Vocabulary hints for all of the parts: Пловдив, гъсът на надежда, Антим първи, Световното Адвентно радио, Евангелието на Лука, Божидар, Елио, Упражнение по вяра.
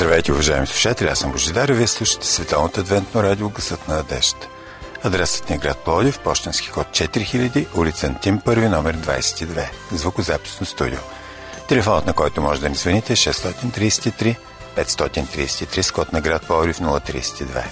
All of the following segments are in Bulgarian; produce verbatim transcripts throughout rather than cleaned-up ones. Здравейте, уважаеми слушатели, аз съм Божидар и вие слушате Световното Адвентно радио "Гъсът на надежда". Адресът ни е град Пловдив, пощенски код четири хиляди, улица Антим първи, номер двадесет и две, звукозаписно студио. Телефонът, на който може да ни звъните, е шест три три пет три три, с код на град Пловдив нула три две.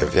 Да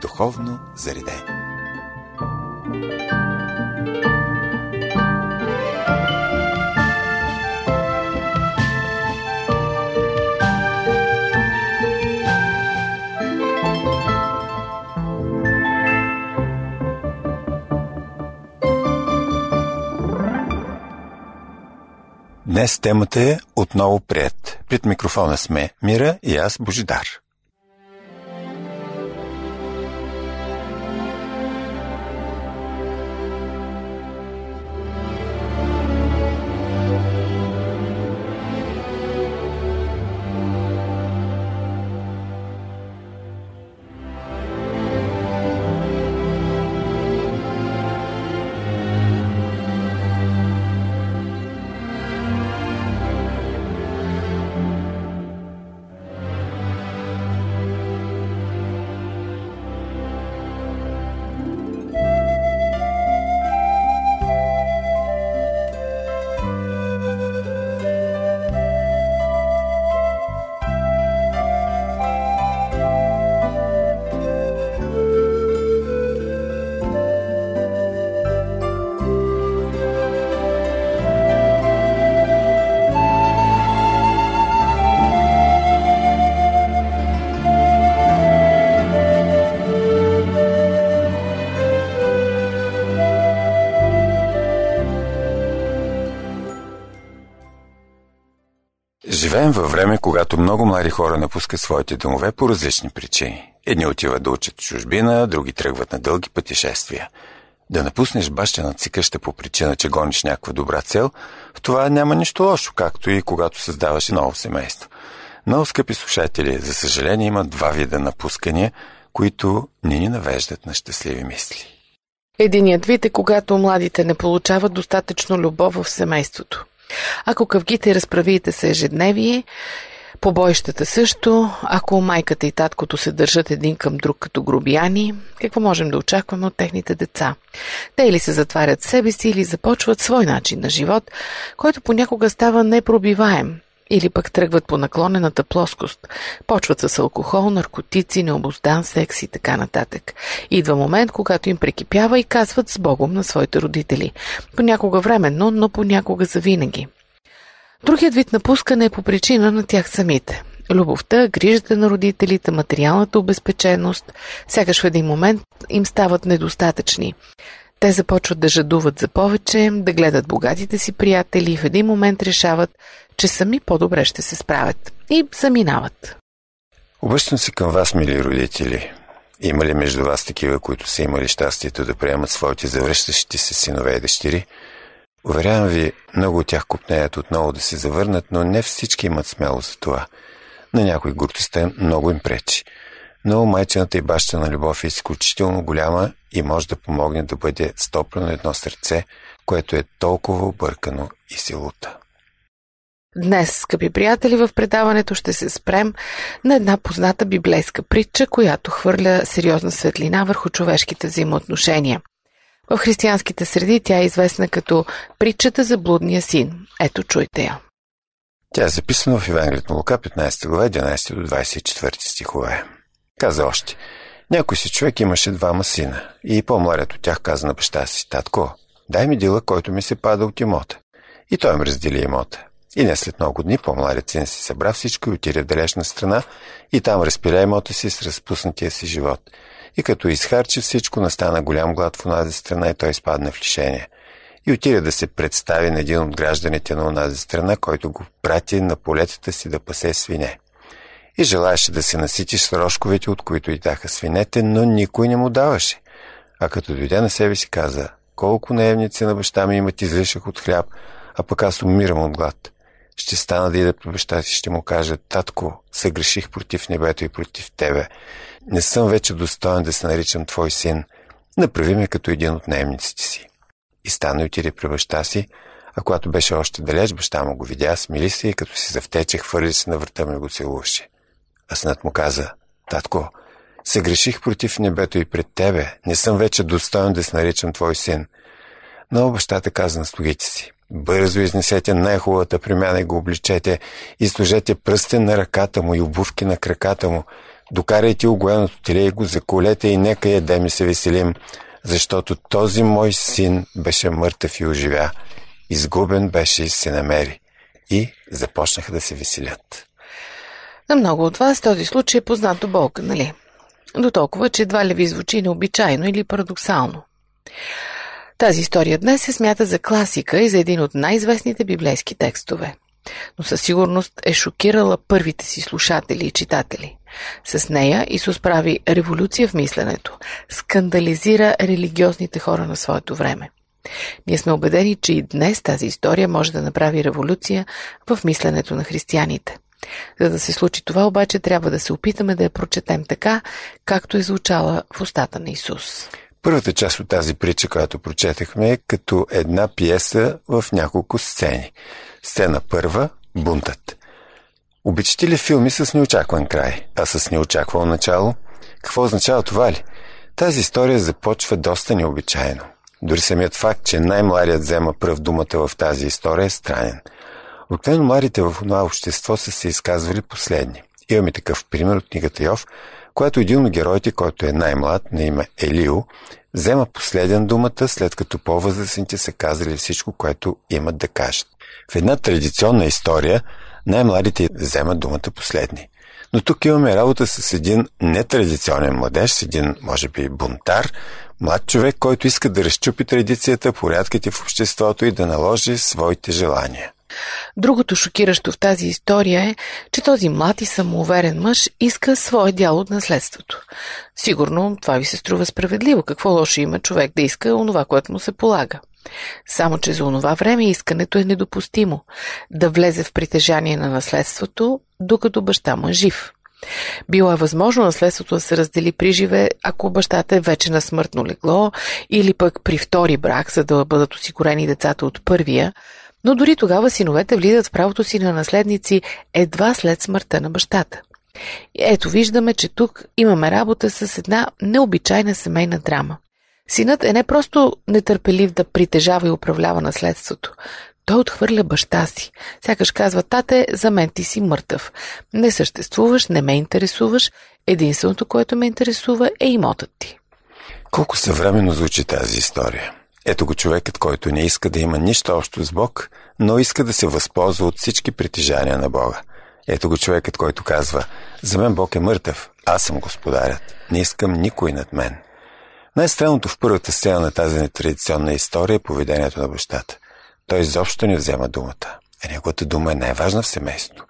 духовно зареден. Днес темата е "Отново приет". Пред микрофона сме Мира и аз, Божидар. Живеем във време, когато много млади хора напускат своите домове по различни причини. Едни отиват да учат в чужбина, други тръгват на дълги пътешествия. Да напуснеш бащината си къща по причина, че гониш някаква добра цел, в това няма нищо лошо, както и когато създаваш ново семейство. Но, скъпи слушатели, за съжаление има два вида напускания, които не ни навеждат на щастливи мисли. Единият вид е, когато младите не получават достатъчно любов в семейството. Ако къвгите и разправиите са ежедневие, побоищата също, ако майката и таткото се държат един към друг като грубияни, какво можем да очакваме от техните деца? Те или се затварят себе си, или започват свой начин на живот, който понякога става непробиваем, или пък тръгват по наклонената плоскост. Почват с алкохол, наркотици, необуздан секс и така нататък. Идва момент, когато им прекипява и казват с Богом на своите родители. Понякога временно, но понякога завинаги. Другият вид напускане е по причина на тях самите. Любовта, грижата на родителите, материалната обезпеченост, сякаш в един момент им стават недостатъчни. Те започват да жадуват за повече, да гледат богатите си приятели и в един момент решават, че сами по-добре ще се справят. И заминават. Обръщам се към вас, мили родители. Има ли между вас такива, които са имали щастието да приемат своите завръщащи се синове и дъщери? Уверявам ви, много от тях копнеят отново да се завърнат, но не всички имат смелост за това. На някой гордостта много им пречи. Но майчината и бащина любов е изключително голяма и може да помогне да бъде стоплено едно сърце, което е толкова объркано и силута. Днес, скъпи приятели, в предаването ще се спрем на една позната библейска притча, която хвърля сериозна светлина върху човешките взаимоотношения. В християнските среди тя е известна като притчата за блудния син. Ето, чуйте я. Тя е записана в Евангелието на Лука, петнадесета глава, единадесети до двадесет и четвърти стихове. Каза още: някой си човек имаше двама сина, и по-младият от тях каза на баща си: татко, дай ми дела, който ми се пада от имота. И той им раздели имота. И не след много дни по-младият син си събра всичко и отиде в далечна страна и там разпиля имота си с разпуснатия си живот. И като изхарчи всичко, настана голям глад в онази страна и той спадна в лишение. И отиде да се представи на един от гражданите на онази страна, който го прати на полетата си да пасе свине. И желаеше да се насити с рожковете, от които ядяха свинете, но никой не му даваше. А като дойде на себе си, каза: колко наемници на баща ми имат излишък от хляб, а пък аз умирам от глад. Ще стана да ида при баща си, ще му кажа: татко, съгреших против небето и против тебе. Не съм вече достоен да се наричам твой син. Направи ме като един от наемниците си. И стана и отиде при баща си, а когато беше още далеч, баща му го видя, смили се и като си завтече, хвърли се на врата ми и го целуваше. А синът му каза: татко, съгреших против небето и пред тебе. Не съм вече достоен да се наричам твой син. Но бащата каза на слугите си: бързо изнесете най-хубавата премяна и го обличете, и сложете пръстен на ръката му и обувки на краката му. Докарайте огоеното теле и го заколете и нека ядем и се веселим, защото този мой син беше мъртъв и оживя. Изгубен беше и се намери. И започнаха да се веселят. На много от вас този случай е познато болка, нали? До толкова, че едва ли ви звучи необичайно или парадоксално. Тази история днес се смята за класика и за един от най-известните библейски текстове. Но със сигурност е шокирала първите си слушатели и читатели. С нея Исус прави революция в мисленето, скандализира религиозните хора на своето време. Ние сме убедени, че и днес тази история може да направи революция в мисленето на християните. За да се случи това, обаче, трябва да се опитаме да я прочетем така, както е звучала в устата на Исус. Първата част от тази притча, която прочетахме, е като една пиеса в няколко сцени. Сцена първа – бунтът. Обичате ли филми с неочакван край, а с неочаквано начало? Какво означава това ли? Тази история започва доста необичайно. Дори самият факт, че най-младият взема пръв думата в тази история, е странен. Обикновено младите в това общество са се изказвали последни. Имаме такъв пример от книгата Йов, когато един от героите, който е най-млад, на име Елио, взема последен думата, след като по-възрастните са казали всичко, което имат да кажат. В една традиционна история най-младите вземат думата последни. Но тук имаме работа с един нетрадиционен младеж, с един, може би, бунтар, млад човек, който иска да разчупи традицията, порядките в обществото и да наложи своите желания. Другото шокиращо в тази история е, че този млад и самоуверен мъж иска своя дял от наследството. Сигурно това ви се струва справедливо. Какво лошо има човек да иска онова, което му се полага? Само че за онова време искането е недопустимо да влезе в притежание на наследството, докато баща му е жив. Било е възможно наследството да се раздели при живе, ако бащата е вече на смъртно легло, или пък при втори брак, за да бъдат осигурени децата от първия. Но дори тогава синовете влизат в правото си на наследници едва след смъртта на бащата. Ето виждаме, че тук имаме работа с една необичайна семейна драма. Синът е не просто нетърпелив да притежава и управлява наследството. Той отхвърля баща си. Сякаш казва: тате, за мен ти си мъртъв. Не съществуваш, не ме интересуваш. Единственото, което ме интересува, е имотът ти. Колко съвременно звучи тази история. Ето го човекът, който не иска да има нищо общо с Бог, но иска да се възползва от всички притежания на Бога. Ето го човекът, който казва: за мен Бог е мъртъв, аз съм господарят, не искам никой над мен. Най-странното в първата сцена на тази нетрадиционна история е поведението на бащата. Той изобщо не взема думата. А неговата дума е най-важна в семейството.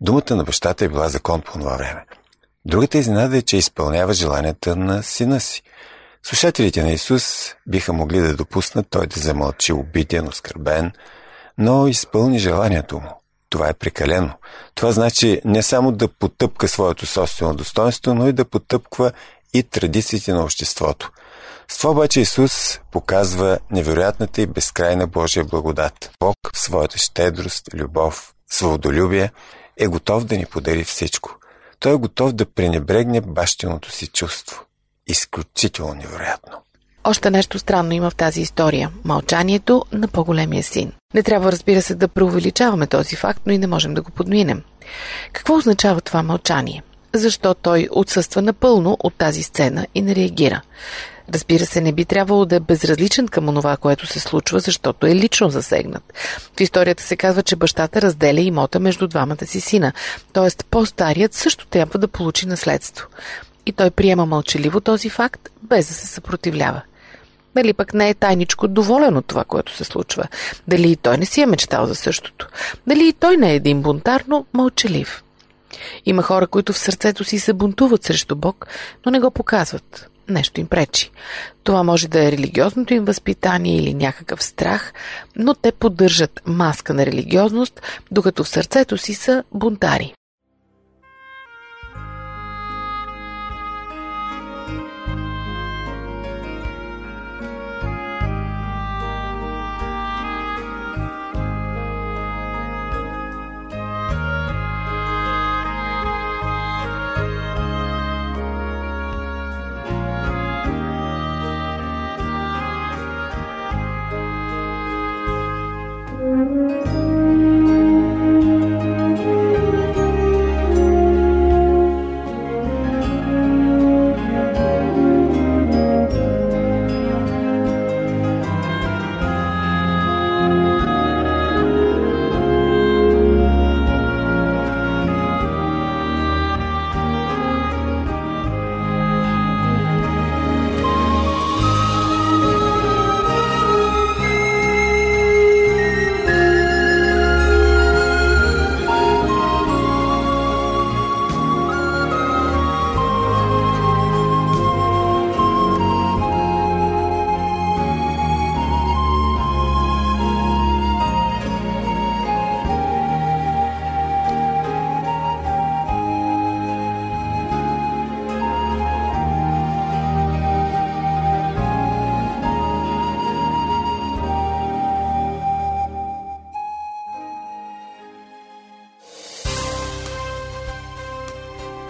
Думата на бащата е била закон по това време. Другата изненада е, че изпълнява желанията на сина си. Слушателите на Исус биха могли да допуснат той да замълчи обиден, оскърбен, но изпълни желанието му. Това е прекалено. Това значи не само да потъпка своето собствено достоинство, но и да потъпква и традициите на обществото. С това обаче Исус показва невероятната и безкрайна Божия благодат. Бог в своята щедрост, любов, свободолюбие е готов да ни подари всичко. Той е готов да пренебрегне бащиното си чувство. Изключително невероятно. Още нещо странно има в тази история. Мълчанието на по-големия син. Не трябва, разбира се, да преувеличаваме този факт, но и не можем да го подминем. Какво означава това мълчание? Защо той отсъства напълно от тази сцена и не реагира? Разбира се, не би трябвало да е безразличен към онова, което се случва, защото е лично засегнат. В историята се казва, че бащата разделя имота между двамата си сина, т.е. по-старият също трябва да получи наследство. И той приема мълчаливо този факт, без да се съпротивлява. Дали пък не е тайничко доволен от това, което се случва? Дали и той не си е мечтал за същото? Дали и той не е един бунтар, но мълчалив? Има хора, които в сърцето си се бунтуват срещу Бог, но не го показват. Нещо им пречи. Това може да е религиозното им възпитание или някакъв страх, но те поддържат маска на религиозност, докато в сърцето си са бунтари.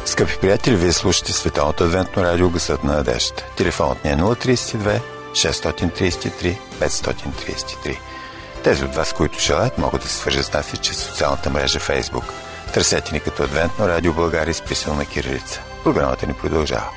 Скъпи приятели, вие слушате Световното Адвентно радио Гласът на надежда. Телефонът ни е нула три две шест три три пет три три. Тези от вас, които желаят, могат да се свържат с нас и чрез социалната мрежа Facebook. Търсете ни като Адвентно радио България с писална кирилица. Програмата ни продължава.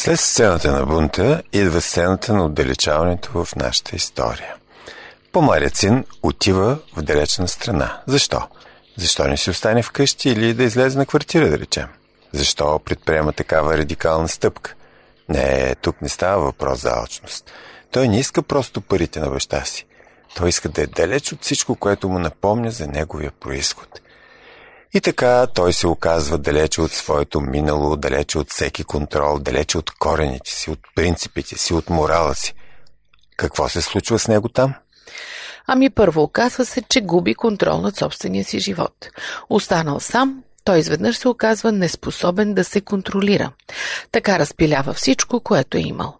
След сцената на бунта идва сцената на отдалечаването в нашата история. По-малият син отива в далечна страна. Защо? Защо не си остане вкъщи или да излезе на квартира, да речем? Защо предприема такава радикална стъпка? Не, тук не става въпрос за алчност. Той не иска просто парите на баща си. Той иска да е далеч от всичко, което му напомня за неговия произход. И така той се оказва далече от своето минало, далече от всеки контрол, далече от корените си, от принципите си, от морала си. Какво се случва с него там? Ами първо, оказва се, че губи контрол над собствения си живот. Останал сам, той изведнъж се оказва неспособен да се контролира. Така разпилява всичко, което е имал.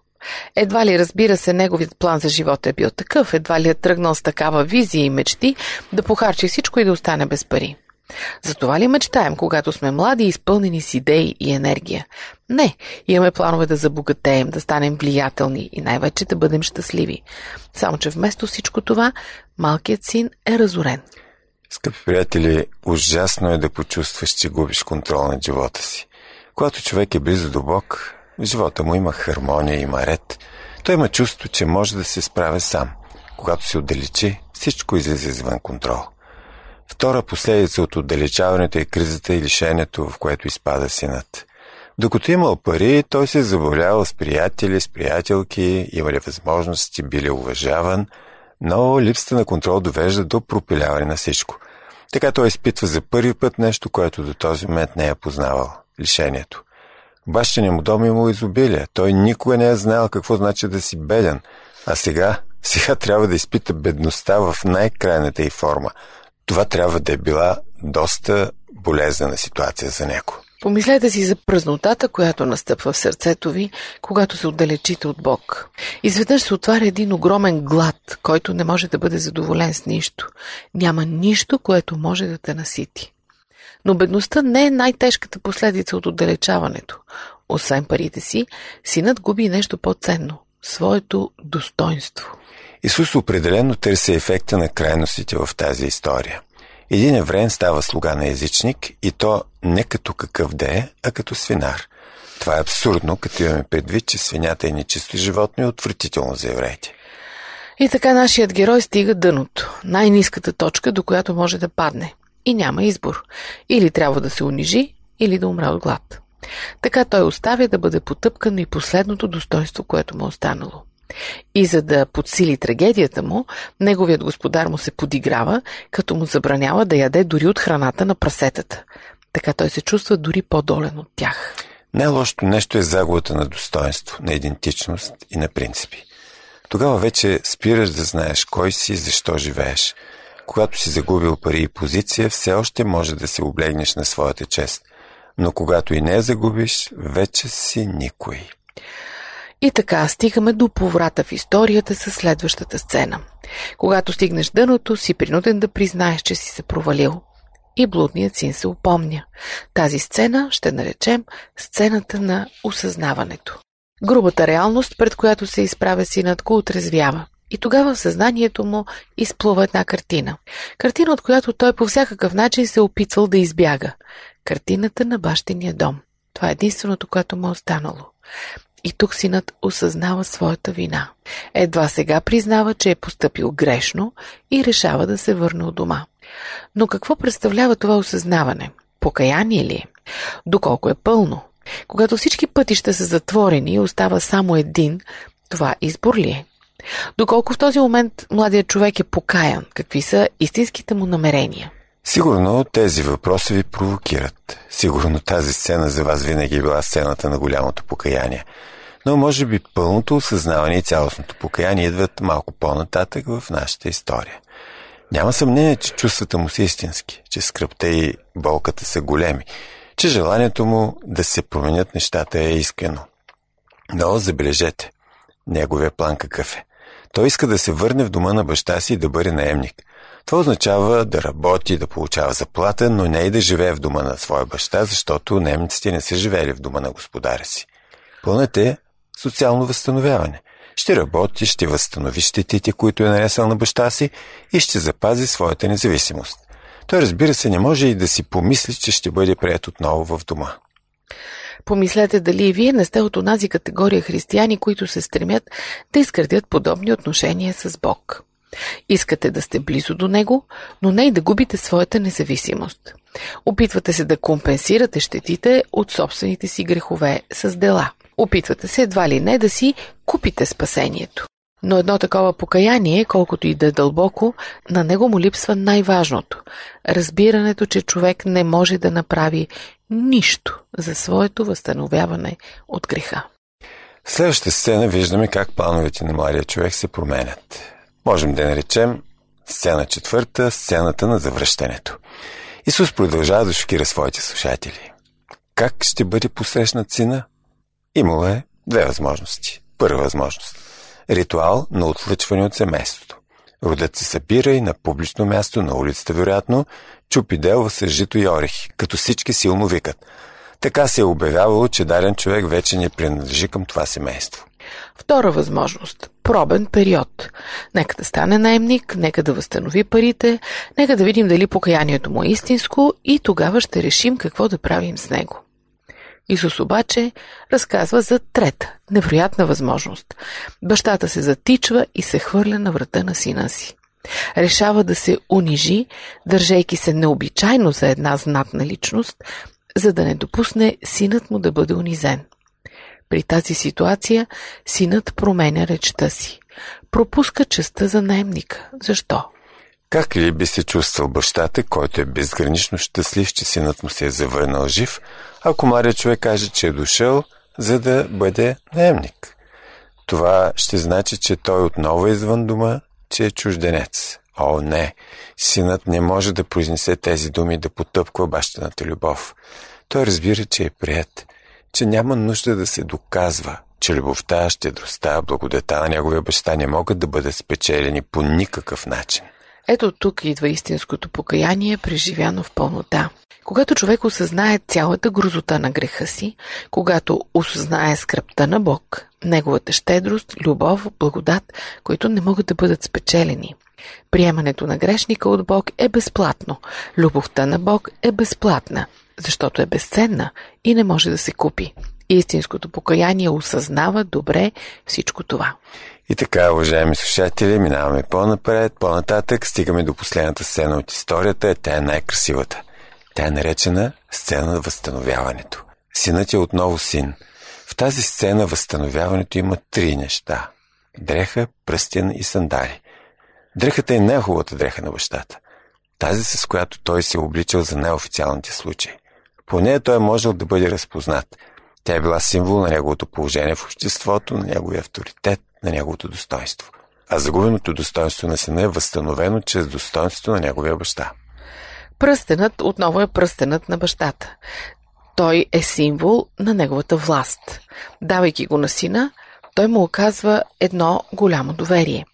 Едва ли, разбира се, неговият план за живота е бил такъв, едва ли е тръгнал с такава визия и мечти да похарчи всичко и да остане без пари. За това ли мечтаем, когато сме млади и изпълнени с идеи и енергия? Не, имаме планове да забогатеем, да станем влиятелни и най-вече да бъдем щастливи. Само че вместо всичко това, малкият син е разорен. Скъпи приятели, ужасно е да почувстваш, че губиш контрол над живота си. Когато човек е близо до Бог, в живота му има хармония, има ред. Той има чувство, че може да се справя сам. Когато се отдалечи, всичко излиза извън контрол. Втора последица от отдалечаването е кризата и лишението, в което изпада синът. Докато имал пари, той се забавлявал с приятели, с приятелки, имали възможности, били уважаван, но липсата на контрол довежда до пропиляване на всичко. Така той изпитва за първи път нещо, което до този момент не е познавал – лишението. В бащиния му дом имало изобилие. Той никога не е знаел какво значи да си беден, а сега, сега трябва да изпита бедността в най-крайната й форма. Това трябва да е била доста болезнена ситуация за него. Помислете си за празнотата, която настъпва в сърцето ви, когато се отдалечите от Бог. Изведнъж се отваря един огромен глад, който не може да бъде задоволен с нищо. Няма нищо, което може да те насити. Но бедността не е най-тежката последица от отдалечаването. Освен парите си, синът губи нещо по-ценно – своето достойнство. Исус определено търси ефекта на крайностите в тази история. Един евреин става слуга на езичник и то не като какъв да е, а като свинар. Това е абсурдно, като имаме предвид, че свинята е нечисто животно и отвратително за евреите. И така нашият герой стига дъното, най-ниската точка, до която може да падне. И няма избор. Или трябва да се унижи, или да умре от глад. Така той оставя да бъде потъпкано и последното достоинство, което му е останало. И за да подсили трагедията му, неговият господар му се подиграва, като му забранява да яде дори от храната на прасетата. Така той се чувства дори по-долен от тях. Най-лошото нещо е загубата на достоинство, на идентичност и на принципи. Тогава вече спираш да знаеш кой си и защо живееш. Когато си загубил пари и позиция, все още може да се облегнеш на своята чест. Но когато и не я загубиш, вече си никой. И така стигаме до поврата в историята със следващата сцена. Когато стигнеш дъното, си принуден да признаеш, че си се провалил. И блудният син се опомня. Тази сцена ще наречем сцената на осъзнаването. Грубата реалност, пред която се изправя синът, го отрезвява. И тогава в съзнанието му изплува една картина. Картина, от която той по всякакъв начин се опитвал да избяга. Картината на бащиния дом. Това е единственото, което му е останало. И тук синът осъзнава своята вина. Едва сега признава, че е постъпил грешно и решава да се върне от дома. Но какво представлява това осъзнаване? Покаяние ли е? Доколко е пълно? Когато всички пътища са затворени и остава само един, това избор ли е? Доколко в този момент младият човек е покаян? Какви са истинските му намерения? Сигурно тези въпроси ви провокират. Сигурно тази сцена за вас винаги е била сцената на голямото покаяние. Но може би пълното осъзнаване и цялостното покаяние идват малко по-нататък в нашата история. Няма съмнение, че чувствата му са истински, че скръбта и болката са големи, че желанието му да се променят нещата е искрено. Но забележете, неговия план какъв е? Той иска да се върне в дома на баща си и да бъде наемник. Това означава да работи, да получава заплата, но не и да живее в дома на своя баща, защото наемниците не са живели в дома на господаря си. Планът е социално възстановяване. Ще работи, ще възстанови щетите, които е нанесъл на баща си и ще запази своята независимост. Той, разбира се, не може и да си помисли, че ще бъде приет отново в дома. Помислете дали и вие не сте от онази категория християни, които се стремят да изградят подобни отношения с Бог. Искате да сте близо до Него, но не и да губите своята независимост. Опитвате се да компенсирате щетите от собствените си грехове с дела. Опитвате се едва ли не да си купите спасението. Но едно такова покаяние, колкото и да е дълбоко, на него му липсва най-важното – разбирането, че човек не може да направи нищо за своето възстановяване от греха. В следващата сцена виждаме как плановете на младия човек се променят. Можем да наречем сцена четвърта, сцената на завръщането. Исус продължава да шокира своите слушатели. Как ще бъде посрещнат сина? Имало е две възможности. Първа възможност – ритуал на отлъчване от семейството. Родът се събира и на публично място, на улицата вероятно, чупи делва с жито и орехи, като всички силно викат. Така се е обявявало, че даден човек вече не принадлежи към това семейство. Втора възможност – пробен период. Нека да стане наемник, нека да възстанови парите, нека да видим дали покаянието му е истинско и тогава ще решим какво да правим с него. Исус обаче разказва за трета, невероятна възможност. Бащата се затичва и се хвърля на врата на сина си. Решава да се унижи, държейки се необичайно за една знатна личност, за да не допусне синът му да бъде унизен. При тази ситуация синът променя речта си. Пропуска частта за наемника. Защо? Как ли би се чувствал бащата, който е безгранично щастлив, че синът му се е завърнал жив, ако младият човек каже, че е дошъл, за да бъде наемник? Това ще значи, че той отново е извън дома, че е чужденец. О, не! Синът не може да произнесе тези думи и да потъпква бащината любов. Той разбира, че е прият, че няма нужда да се доказва, че любовта, щедростта, благодата на неговия баща не могат да бъдат спечелени по никакъв начин. Ето тук идва истинското покаяние, преживяно в пълнота. Когато човек осъзнае цялата грозота на греха си, когато осъзнае скръпта на Бог, неговата щедрост, любов, благодат, които не могат да бъдат спечелени. Приемането на грешника от Бог е безплатно. Любовта на Бог е безплатна, защото е безценна и не може да се купи. Истинското покаяние осъзнава добре всичко това. И така, уважаеми слушатели, минаваме по-напред, по-нататък, стигаме до последната сцена от историята, тя е най-красивата. Тя е наречена сцена на възстановяването. Синът е отново син. В тази сцена възстановяването има три неща. Дреха, пръстен и сандали. Дрехата е най-хубавата дреха на бащата. Тази, с която той се обличал за неофициалните случаи. По нея той е можел да бъде разпознат. Тя е била символ на неговото положение в обществото, на неговия авторитет, на неговото достоинство. А загубеното достоинство на сина е възстановено чрез достоинството на неговия баща. Пръстенът отново е пръстенът на бащата. Той е символ на неговата власт. Давайки го на сина, той му оказва едно голямо доверие.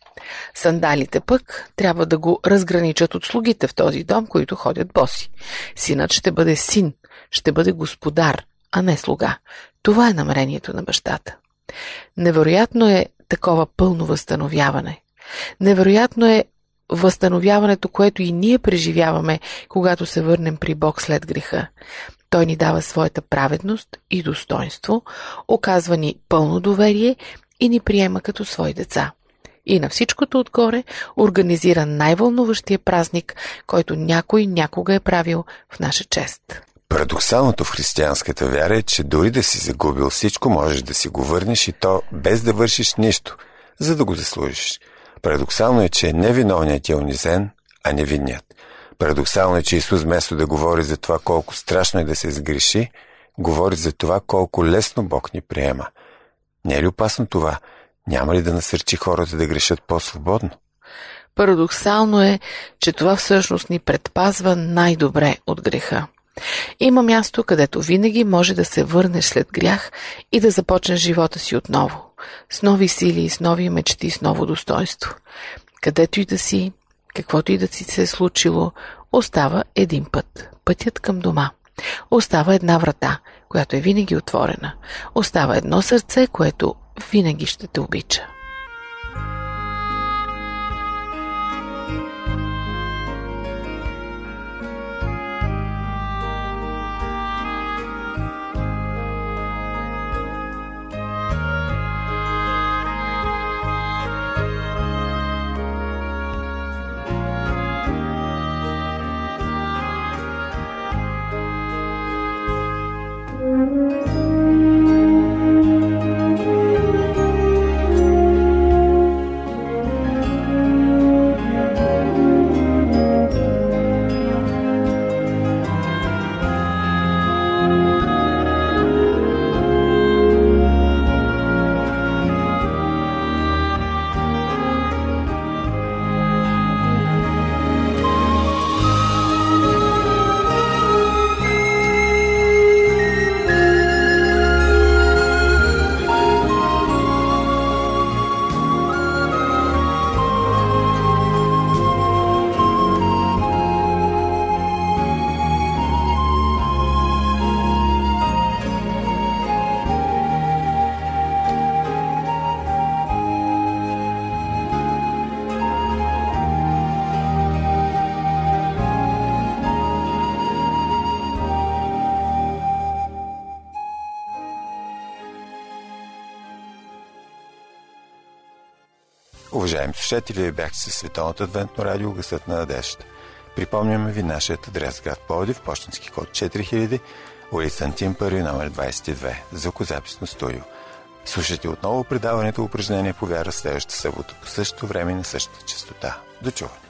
Сандалите пък трябва да го разграничат от слугите в този дом, които ходят боси. Синът ще бъде син, ще бъде господар, а не слуга. Това е намерението на бащата. Невероятно е такова пълно възстановяване. Невероятно е възстановяването, което и ние преживяваме, когато се върнем при Бог след греха. Той ни дава своята праведност и достоинство, оказва ни пълно доверие и ни приема като свои деца. И на всичкото отгоре организира най-вълнуващия празник, който някой някога е правил в наша чест. Парадоксалното в християнската вяра е, че дори да си загубил всичко, можеш да си го върнеш и то без да вършиш нищо, за да го заслужиш. Парадоксално е, че невиновният е унизен, а невинният. Парадоксално е, че Исус вместо да говори за това колко страшно е да се сгреши, говори за това колко лесно Бог ни приема. Не е ли опасно това? Няма ли да насърчи хората да грешат по-свободно? Парадоксално е, че това всъщност ни предпазва най-добре от греха. Има място, където винаги може да се върнеш след грях и да започнеш живота си отново. С нови сили, с нови мечти, с ново достоинство. Където и да си, каквото и да си се е случило, остава един път. Пътят към дома. Остава една врата, която е винаги отворена. Остава едно сърце, което винаги ще те обича. Thank you. Уважаеми слушатели, вие бяхте със Световното Адвентно радио „Гласът на надежда“. Припомняме ви нашия адрес: град Пловдив, пощенски код четири хиляди, улица Антим първи, номер двадесет и две, звукозаписно студио. Слушайте отново предаването „Упражнение по вяра“ следващата събота по същото време на същата честота. До чуване!